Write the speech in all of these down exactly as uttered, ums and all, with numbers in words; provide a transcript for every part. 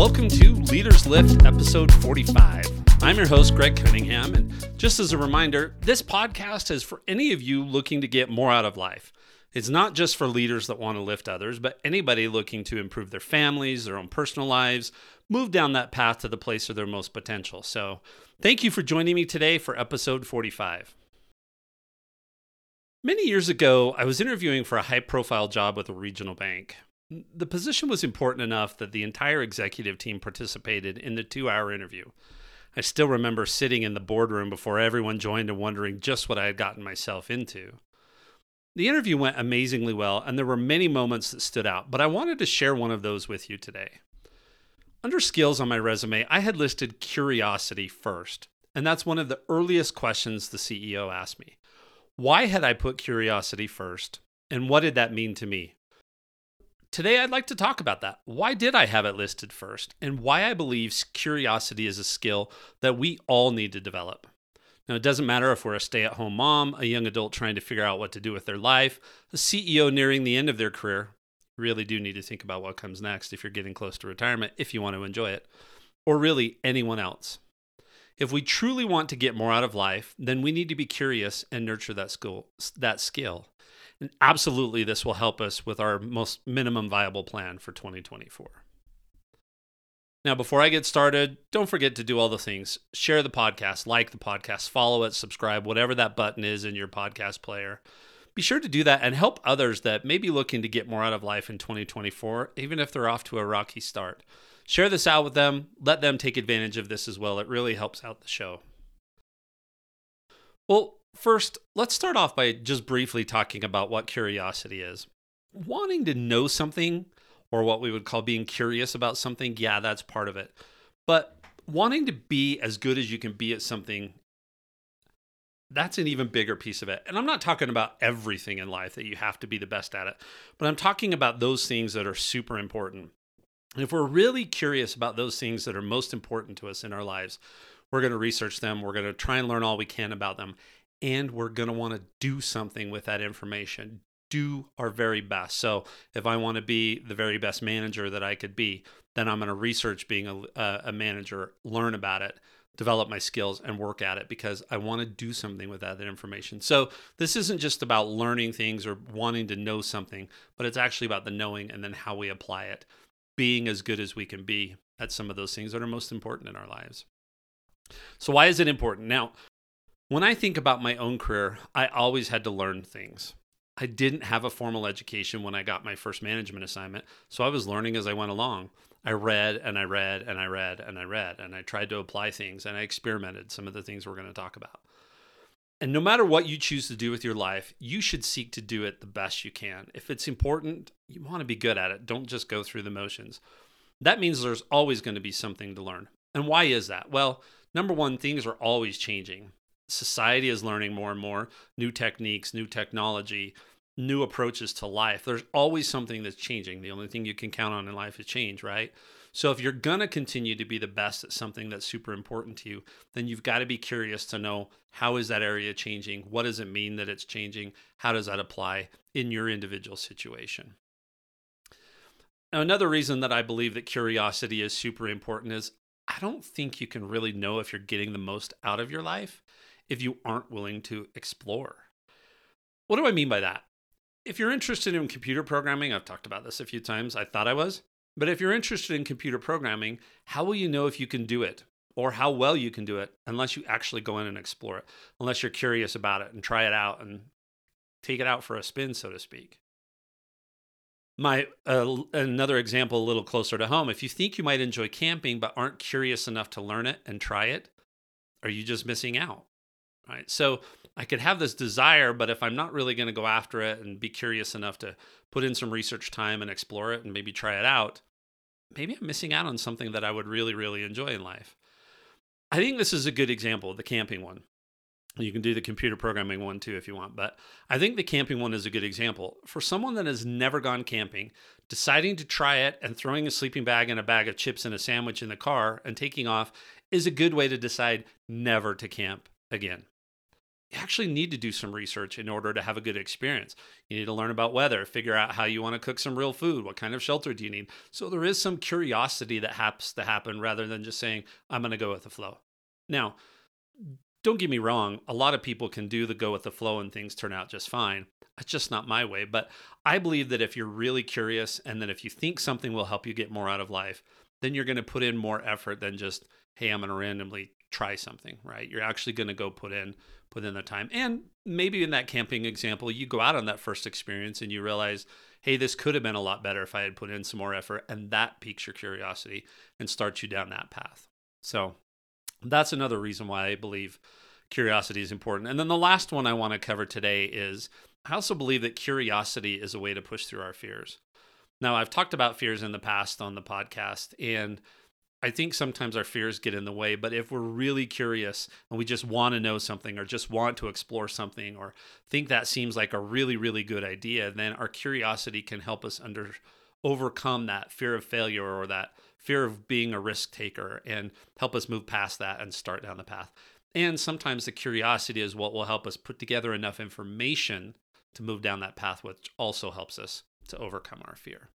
Welcome to Leaders Lift, episode forty-five. I'm your host, Greg Cunningham, and just as a reminder, this podcast is for any of you looking to get more out of life. It's not just for leaders that want to lift others, but anybody looking to improve their families, their own personal lives, move down that path to the place of their most potential. So thank you for joining me today for episode forty-five. Many years ago, I was interviewing for a high-profile job with a regional bank. The position was important enough that the entire executive team participated in the two-hour interview. I still remember sitting in the boardroom before everyone joined and wondering just what I had gotten myself into. The interview went amazingly well, and there were many moments that stood out, but I wanted to share one of those with you today. Under skills on my resume, I had listed curiosity first, and that's one of the earliest questions the C E O asked me. Why had I put curiosity first, and what did that mean to me? Today, I'd like to talk about that. Why did I have it listed first, and why I believe curiosity is a skill that we all need to develop. Now, it doesn't matter if we're a stay-at-home mom, a young adult trying to figure out what to do with their life, a C E O nearing the end of their career. You really do need to think about what comes next if you're getting close to retirement, if you want to enjoy it, or really anyone else. If we truly want to get more out of life, then we need to be curious and nurture that skill, that skill. And absolutely, this will help us with our most minimum viable plan for twenty twenty-four. Now, before I get started, don't forget to do all the things. Share the podcast, like the podcast, follow it, subscribe, whatever that button is in your podcast player. Be sure to do that and help others that may be looking to get more out of life in twenty twenty-four, even if they're off to a rocky start. Share this out with them. Let them take advantage of this as well. It really helps out the show. Well, first, let's start off by just briefly talking about what curiosity is. Wanting to know something, or what we would call being curious about something, yeah, that's part of it. But wanting to be as good as you can be at something, that's an even bigger piece of it. And I'm not talking about everything in life that you have to be the best at it, but I'm talking about those things that are super important. And if we're really curious about those things that are most important to us in our lives, we're going to research them, we're going to try and learn all we can about them, and we're going to want to do something with that information. Do our very best. So if I want to be the very best manager that I could be, then I'm going to research being a, a manager, learn about it, develop my skills, and work at it because I want to do something with that information. So this isn't just about learning things or wanting to know something, but it's actually about the knowing and then how we apply it, being as good as we can be at some of those things that are most important in our lives. So why is it important? Now, when I think about my own career, I always had to learn things. I didn't have a formal education when I got my first management assignment, so I was learning as I went along. I read and I read and I read and I read, and I tried to apply things, and I experimented some of the things we're going to talk about. And no matter what you choose to do with your life, you should seek to do it the best you can. If it's important, you want to be good at it. Don't just go through the motions. That means there's always going to be something to learn. And why is that? Well, number one, things are always changing. Society is learning more and more, new techniques, new technology, new approaches to life. There's always something that's changing. The only thing you can count on in life is change, right? So if you're going to continue to be the best at something that's super important to you, then you've got to be curious to know, how is that area changing? What does it mean that it's changing? How does that apply in your individual situation? Now, another reason that I believe that curiosity is super important is I don't think you can really know if you're getting the most out of your life if you aren't willing to explore. What do I mean by that? If you're interested in computer programming, I've talked about this a few times, I thought I was, but if you're interested in computer programming, how will you know if you can do it or how well you can do it unless you actually go in and explore it, unless you're curious about it and try it out and take it out for a spin, so to speak. My uh, another example a little closer to home, if you think you might enjoy camping but aren't curious enough to learn it and try it, are you just missing out? Right? So I could have this desire, but if I'm not really going to go after it and be curious enough to put in some research time and explore it and maybe try it out, maybe I'm missing out on something that I would really, really enjoy in life. I think this is a good example, the camping one. You can do the computer programming one too if you want, but I think the camping one is a good example. For someone that has never gone camping, deciding to try it and throwing a sleeping bag and a bag of chips and a sandwich in the car and taking off is a good way to decide never to camp again. actually need to do some research in order to have a good experience. You need to learn about weather, figure out how you want to cook some real food, what kind of shelter do you need. So there is some curiosity that has to happen rather than just saying, I'm going to go with the flow. Now, don't get me wrong, a lot of people can do the go with the flow and things turn out just fine. It's just not my way. But I believe that if you're really curious and that if you think something will help you get more out of life, then you're going to put in more effort than just, hey, I'm going to randomly try something, right? You're actually going to go put in put in the time. And maybe in that camping example, you go out on that first experience and you realize, hey, this could have been a lot better if I had put in some more effort. And that piques your curiosity and starts you down that path. So that's another reason why I believe curiosity is important. And then the last one I want to cover today is I also believe that curiosity is a way to push through our fears. Now, I've talked about fears in the past on the podcast, and I think sometimes our fears get in the way, but if we're really curious and we just want to know something or just want to explore something or think that seems like a really, really good idea, then our curiosity can help us under overcome that fear of failure or that fear of being a risk taker and help us move past that and start down the path. And sometimes the curiosity is what will help us put together enough information to move down that path, which also helps us to overcome our fear.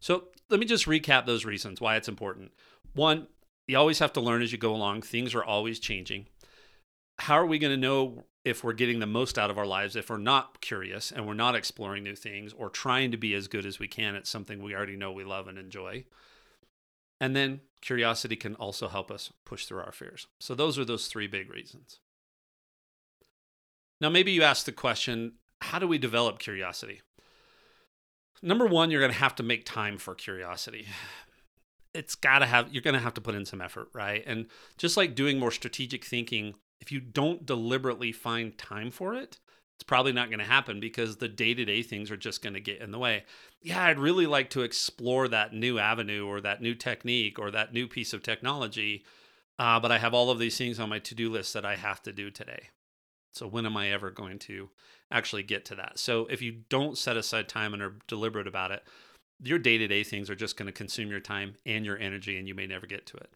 So let me just recap those reasons why it's important. One, you always have to learn as you go along. Things are always changing. How are we going to know if we're getting the most out of our lives if we're not curious and we're not exploring new things or trying to be as good as we can at something we already know we love and enjoy? And then curiosity can also help us push through our fears. So those are those three big reasons. Now, maybe you ask the question, how do we develop curiosity? Number one, you're going to have to make time for curiosity. It's got to have, you're going to have to put in some effort, right? And just like doing more strategic thinking, if you don't deliberately find time for it, it's probably not going to happen because the day-to-day things are just going to get in the way. Yeah, I'd really like to explore that new avenue or that new technique or that new piece of technology, uh, but I have all of these things on my to-do list that I have to do today. So when am I ever going to actually get to that? So if you don't set aside time and are deliberate about it, your day-to-day things are just going to consume your time and your energy, and you may never get to it.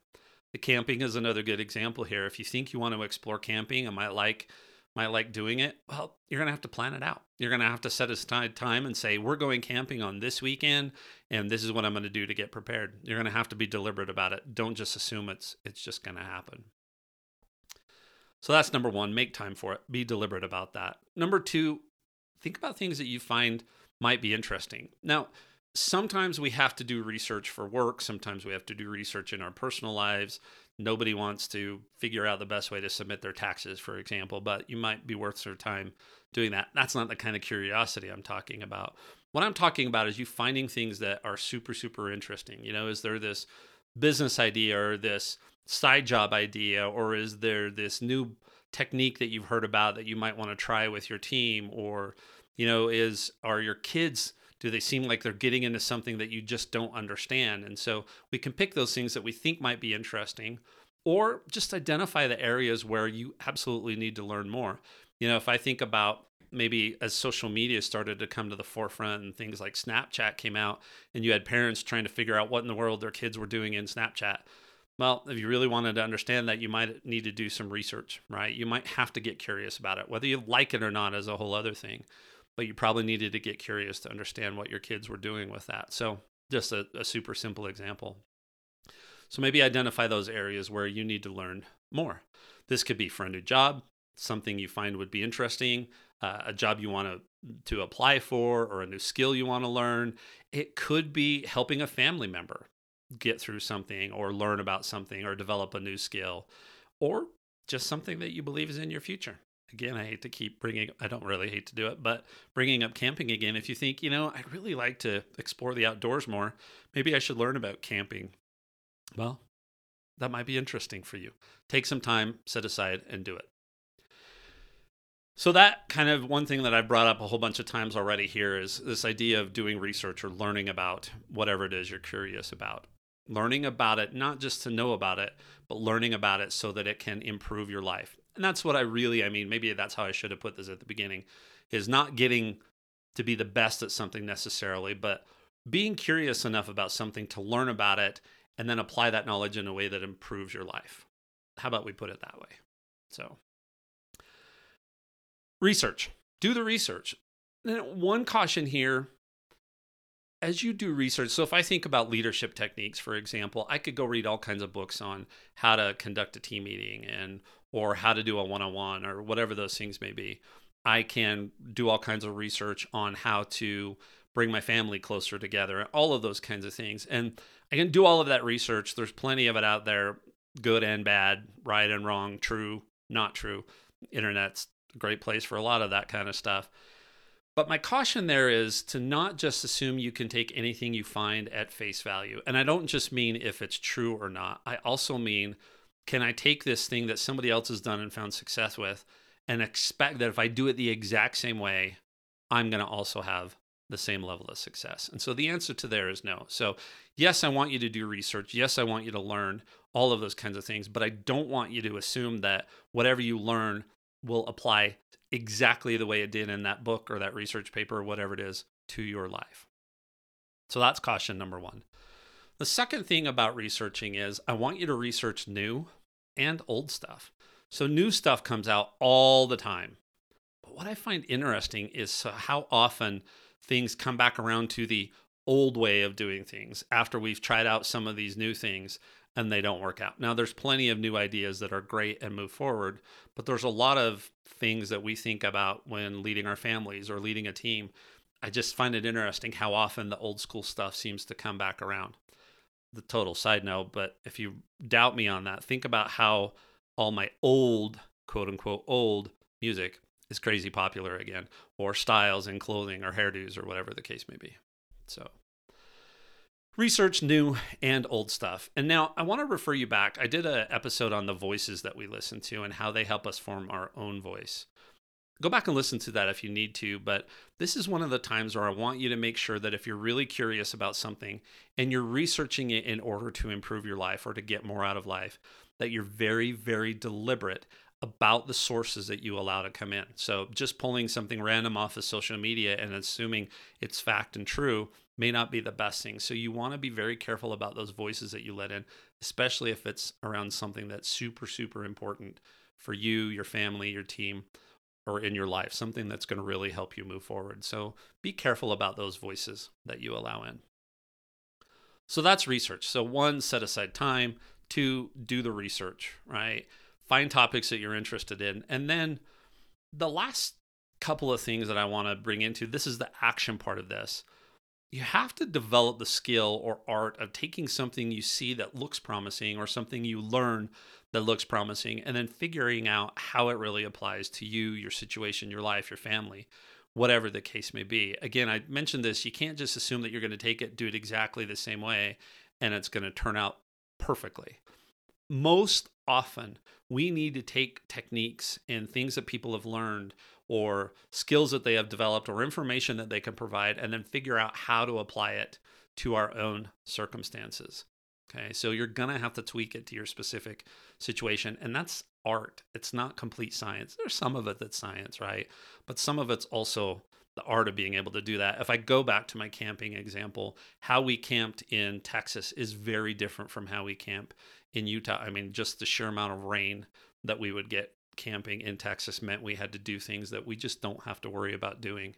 The camping is another good example here. If you think you want to explore camping and might like might like doing it, well, you're going to have to plan it out. You're going to have to set aside time and say, we're going camping on this weekend, and this is what I'm going to do to get prepared. You're going to have to be deliberate about it. Don't just assume it's it's just going to happen. So that's number one, make time for it. Be deliberate about that. Number two, think about things that you find might be interesting. Now, sometimes we have to do research for work. Sometimes we have to do research in our personal lives. Nobody wants to figure out the best way to submit their taxes, for example, but you might be worth your time doing that. That's not the kind of curiosity I'm talking about. What I'm talking about is you finding things that are super, super interesting. You know, is there this business idea or this side job idea, or is there this new technique that you've heard about that you might want to try with your team? Or, you know, is, are your kids, do they seem like they're getting into something that you just don't understand? And so we can pick those things that we think might be interesting, or just identify the areas where you absolutely need to learn more. You know, if I think about maybe as social media started to come to the forefront and things like Snapchat came out, and you had parents trying to figure out what in the world their kids were doing in Snapchat. Well, if you really wanted to understand that, you might need to do some research, right? You might have to get curious about it. Whether you like it or not is a whole other thing, but you probably needed to get curious to understand what your kids were doing with that. So just a, a super simple example. So maybe identify those areas where you need to learn more. This could be for a new job, something you find would be interesting, uh, a job you want to to apply for, or a new skill you want to learn. It could be helping a family member get through something or learn about something or develop a new skill, or just something that you believe is in your future. Again, I hate to keep bringing, I don't really hate to do it, but bringing up camping again, if you think, you know, I'd really like to explore the outdoors more, maybe I should learn about camping. Well, that might be interesting for you. Take some time, set aside, and do it. So that kind of one thing that I've brought up a whole bunch of times already here is this idea of doing research or learning about whatever it is you're curious about. Learning about it, not just to know about it, but learning about it so that it can improve your life. And that's what I really, I mean, maybe that's how I should have put this at the beginning, is not getting to be the best at something necessarily, but being curious enough about something to learn about it and then apply that knowledge in a way that improves your life. How about we put it that way? So Research. Do the research. And one caution here, as you do research, so if I think about leadership techniques, for example, I could go read all kinds of books on how to conduct a team meeting and or how to do a one-on-one or whatever those things may be. I can do all kinds of research on how to bring my family closer together, all of those kinds of things. And I can do all of that research. There's plenty of it out there, good and bad, right and wrong, true, not true. Internet's a great place for a lot of that kind of stuff. But my caution there is to not just assume you can take anything you find at face value. And I don't just mean if it's true or not. I also mean, can I take this thing that somebody else has done and found success with and expect that if I do it the exact same way, I'm going to also have the same level of success? And so the answer to there is no. So yes, I want you to do research. Yes, I want you to learn all of those kinds of things, but I don't want you to assume that whatever you learn will apply exactly the way it did in that book or that research paper or whatever it is to your life. So that's caution number one. The second thing about researching is I want you to research new and old stuff. So new stuff comes out all the time. But what I find interesting is how often things come back around to the old way of doing things after we've tried out some of these new things and they don't work out. Now, there's plenty of new ideas that are great and move forward, but there's a lot of things that we think about when leading our families or leading a team. I just find it interesting how often the old school stuff seems to come back around. The total side note, but if you doubt me on that, think about how all my old, quote unquote, old music is crazy popular again, or styles in clothing or hairdos or whatever the case may be. So research new and old stuff. And now I want to refer you back. I did an episode on the voices that we listen to and how they help us form our own voice. Go back and listen to that if you need to, but this is one of the times where I want you to make sure that if you're really curious about something and you're researching it in order to improve your life or to get more out of life, that you're very, very deliberate about the sources that you allow to come in. So just pulling something random off of social media and assuming it's fact and true may not be the best thing. So you want to be very careful about those voices that you let in, especially if it's around something that's super, super important for you, your family, your team, or in your life, something that's going to really help you move forward. So be careful about those voices that you allow in. So that's research. So one, set aside time. Two, do the research, right? Find topics that you're interested in. And then the last couple of things that I want to bring into, this is the action part of this. You have to develop the skill or art of taking something you see that looks promising or something you learn that looks promising and then figuring out how it really applies to you, your situation, your life, your family, whatever the case may be. Again, I mentioned this, you can't just assume that you're going to take it, do it exactly the same way, and it's going to turn out perfectly. Most often, we need to take techniques and things that people have learned or skills that they have developed or information that they can provide and then figure out how to apply it to our own circumstances. Okay, so you're going to have to tweak it to your specific situation, and that's art. It's not complete science. There's some of it that's science, right? But some of it's also the art of being able to do that. If I go back to my camping example, how we camped in Texas is very different from how we camp in Utah. I mean, just the sheer amount of rain that we would get camping in Texas meant we had to do things that we just don't have to worry about doing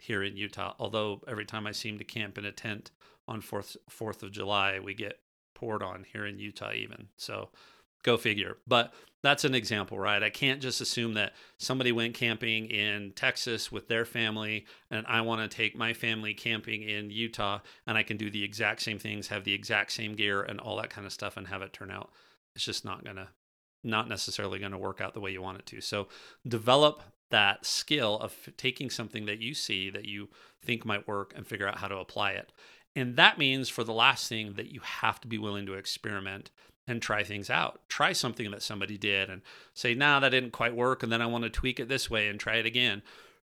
here in Utah. Although every time I seem to camp in a tent on fourth, fourth of July, we get poured on here in Utah even. So go figure. But that's an example, right? I can't just assume that somebody went camping in Texas with their family and I want to take my family camping in Utah and I can do the exact same things, have the exact same gear and all that kind of stuff and have it turn out. It's just not going to, not necessarily going to work out the way you want it to. So develop that skill of taking something that you see that you think might work and figure out how to apply it. And that means for the last thing that you have to be willing to experiment and try things out. Try something that somebody did and say, nah, that didn't quite work. And then I want to tweak it this way and try it again.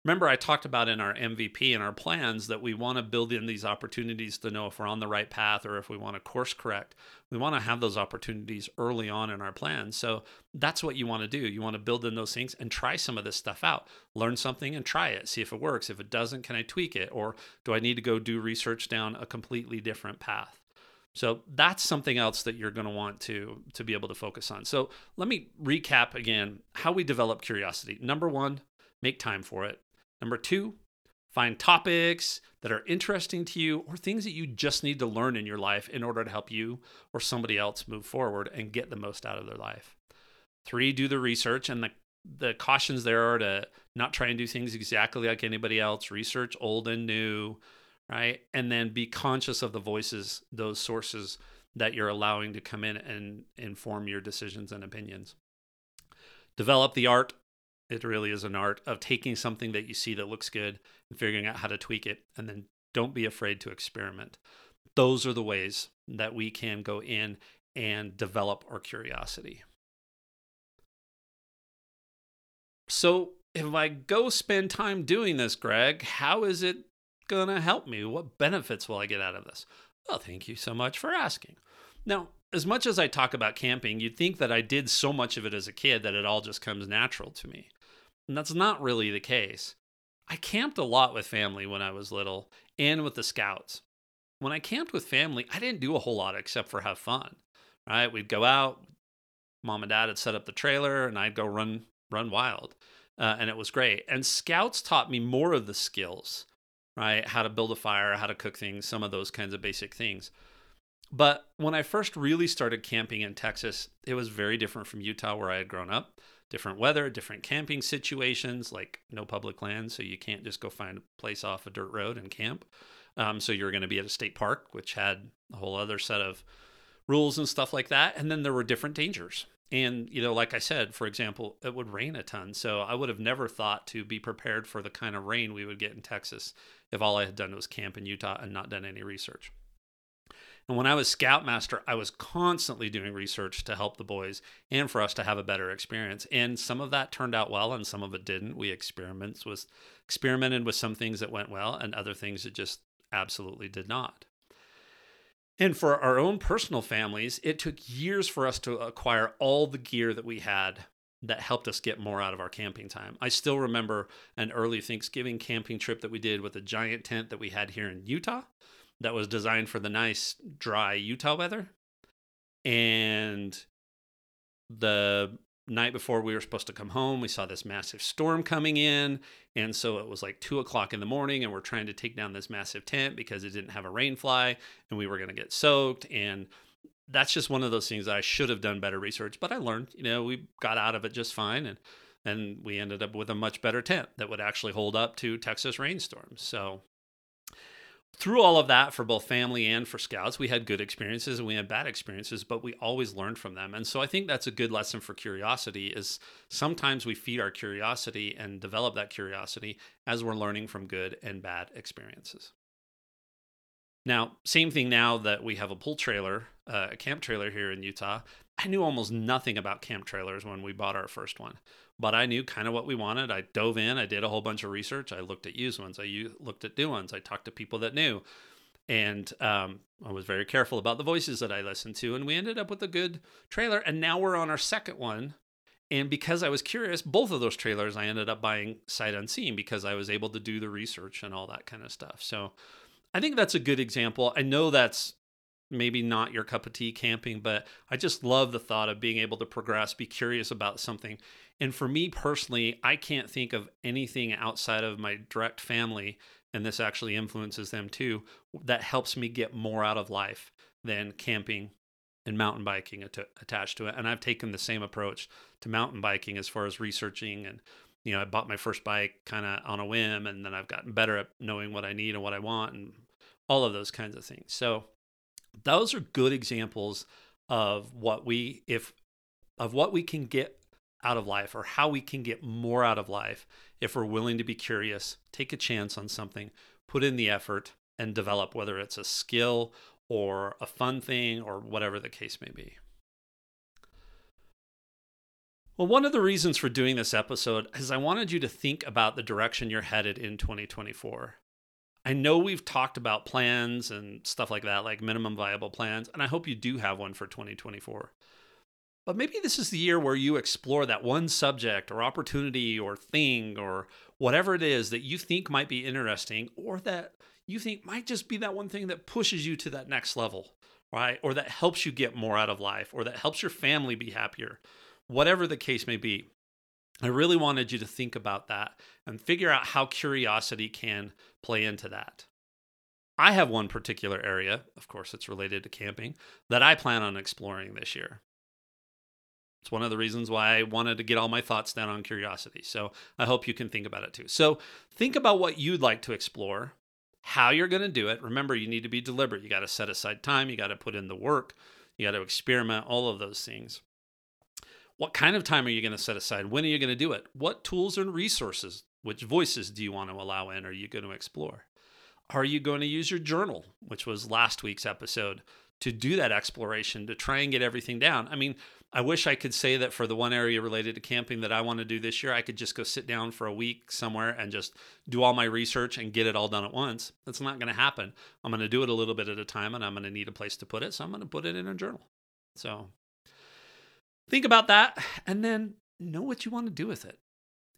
Remember, I talked about in our M V P and our plans that we want to build in these opportunities to know if we're on the right path or if we want to course correct. We want to have those opportunities early on in our plan. So that's what you want to do. You want to build in those things and try some of this stuff out. Learn something and try it. See if it works. If it doesn't, can I tweak it? Or do I need to go do research down a completely different path? So that's something else that you're going to want to, to be able to focus on. So let me recap again how we develop curiosity. Number one, Make time for it. Number two, find topics that are interesting to you or things that you just need to learn in your life in order to help you or somebody else move forward and get the most out of their life. Three, do the research, and the the cautions there are to not try and do things exactly like anybody else. Research old and new, right? And then be conscious of the voices, those sources that you're allowing to come in and inform your decisions and opinions. Develop the art. It really is an art of taking something that you see that looks good and figuring out how to tweak it. And then don't be afraid to experiment. Those are the ways that we can go in and develop our curiosity. So if I go spend time doing this, Greg, how is it going to help me? What benefits will I get out of this? Well, thank you so much for asking. Now, as much as I talk about camping, you'd think that I did so much of it as a kid that it all just comes natural to me. And that's not really the case. I camped a lot with family when I was little and with the Scouts. When I camped with family, I didn't do a whole lot except for have fun, right? We'd go out, mom and dad had set up the trailer, and I'd go run run wild. Uh, and it was great. And Scouts taught me more of the skills, right? How to build a fire, how to cook things, some of those kinds of basic things. But when I first really started camping in Texas, it was very different from Utah where I had grown up. Different weather, different camping situations, like no public land, so you can't just go find a place off a dirt road and camp. Um, so you're going to be at a state park, which had a whole other set of rules and stuff like that. And then there were different dangers. And, you know, like I said, for example, it would rain a ton. So I would have never thought to be prepared for the kind of rain we would get in Texas if all I had done was camp in Utah and not done any research. And when I was Scoutmaster, I was constantly doing research to help the boys and for us to have a better experience. And some of that turned out well and some of it didn't. We experiments was experimented with some things that went well and other things that just absolutely did not. And for our own personal families, it took years for us to acquire all the gear that we had that helped us get more out of our camping time. I still remember an early Thanksgiving camping trip that we did with a giant tent that we had here in Utah that was designed for the nice, dry Utah weather. And the night before we were supposed to come home, we saw this massive storm coming in. And so it was like two o'clock in the morning and we're trying to take down this massive tent because it didn't have a rain fly and we were going to get soaked. And that's just one of those things that I should have done better research, but I learned, you know, we got out of it just fine. And then we ended up with a much better tent that would actually hold up to Texas rainstorms. So through all of that, for both family and for Scouts, we had good experiences and we had bad experiences, but we always learned from them. And so I think that's a good lesson for curiosity is sometimes we feed our curiosity and develop that curiosity as we're learning from good and bad experiences. Now, same thing now that we have a pull trailer, uh, a camp trailer here in Utah. I knew almost nothing about camp trailers when we bought our first one, but I knew kind of what we wanted. I dove in, I did a whole bunch of research. I looked at used ones, I used, looked at new ones. I talked to people that knew, and um, I was very careful about the voices that I listened to, and we ended up with a good trailer, and now we're on our second one. And because I was curious, both of those trailers I ended up buying sight unseen because I was able to do the research and all that kind of stuff. So I think that's a good example. I know that's maybe not your cup of tea camping, but I just love the thought of being able to progress, be curious about something. And for me personally, I can't think of anything outside of my direct family, and this actually influences them too, that helps me get more out of life than camping and mountain biking at- attached to it. And I've taken the same approach to mountain biking as far as researching. And, you know, I bought my first bike kind of on a whim, and then I've gotten better at knowing what I need and what I want and all of those kinds of things. So those are good examples of what we if of what we can get out of life, or how we can get more out of life if we're willing to be curious, take a chance on something, put in the effort, and develop, whether it's a skill or a fun thing or whatever the case may be. Well, one of the reasons for doing this episode is I wanted you to think about the direction you're headed in twenty twenty-four. I know we've talked about plans and stuff like that, like minimum viable plans, and I hope you do have one for twenty twenty-four. But maybe this is the year where you explore that one subject or opportunity or thing or whatever it is that you think might be interesting, or that you think might just be that one thing that pushes you to that next level, right? Or that helps you get more out of life, or that helps your family be happier, whatever the case may be. I really wanted you to think about that and figure out how curiosity can play into that. I have one particular area, of course it's related to camping, that I plan on exploring this year. It's one of the reasons why I wanted to get all my thoughts down on curiosity. So I hope you can think about it too. So think about what you'd like to explore, how you're going to do it. Remember, you need to be deliberate. You got to set aside time. You got to put in the work. You got to experiment, all of those things. What kind of time are you going to set aside? When are you going to do it? What tools and resources, which voices do you want to allow in? Are you going to explore? Are you going to use your journal, which was last week's episode, to do that exploration, to try and get everything down? I mean, I wish I could say that for the one area related to camping that I want to do this year, I could just go sit down for a week somewhere and just do all my research and get it all done at once. That's not going to happen. I'm going to do it a little bit at a time, and I'm going to need a place to put it, so I'm going to put it in a journal. So think about that, and then know what you want to do with it.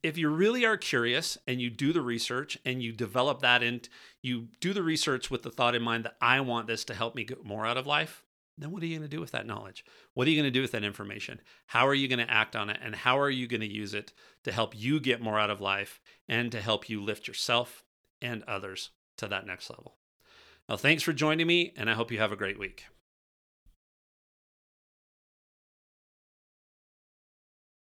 If you really are curious and you do the research and you develop that and you do the research with the thought in mind that I want this to help me get more out of life, then what are you going to do with that knowledge? What are you going to do with that information? How are you going to act on it? And how are you going to use it to help you get more out of life and to help you lift yourself and others to that next level? Well, thanks for joining me, and I hope you have a great week.